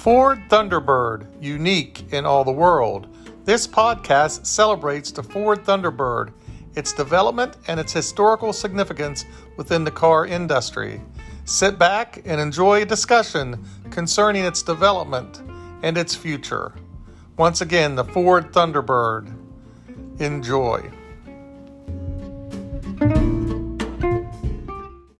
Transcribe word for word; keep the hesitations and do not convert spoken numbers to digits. Ford Thunderbird, unique in all the world. This podcast celebrates the Ford Thunderbird, its development, and its historical significance within the car industry. Sit back and enjoy a discussion concerning its development and its future. Once again, the Ford Thunderbird. Enjoy.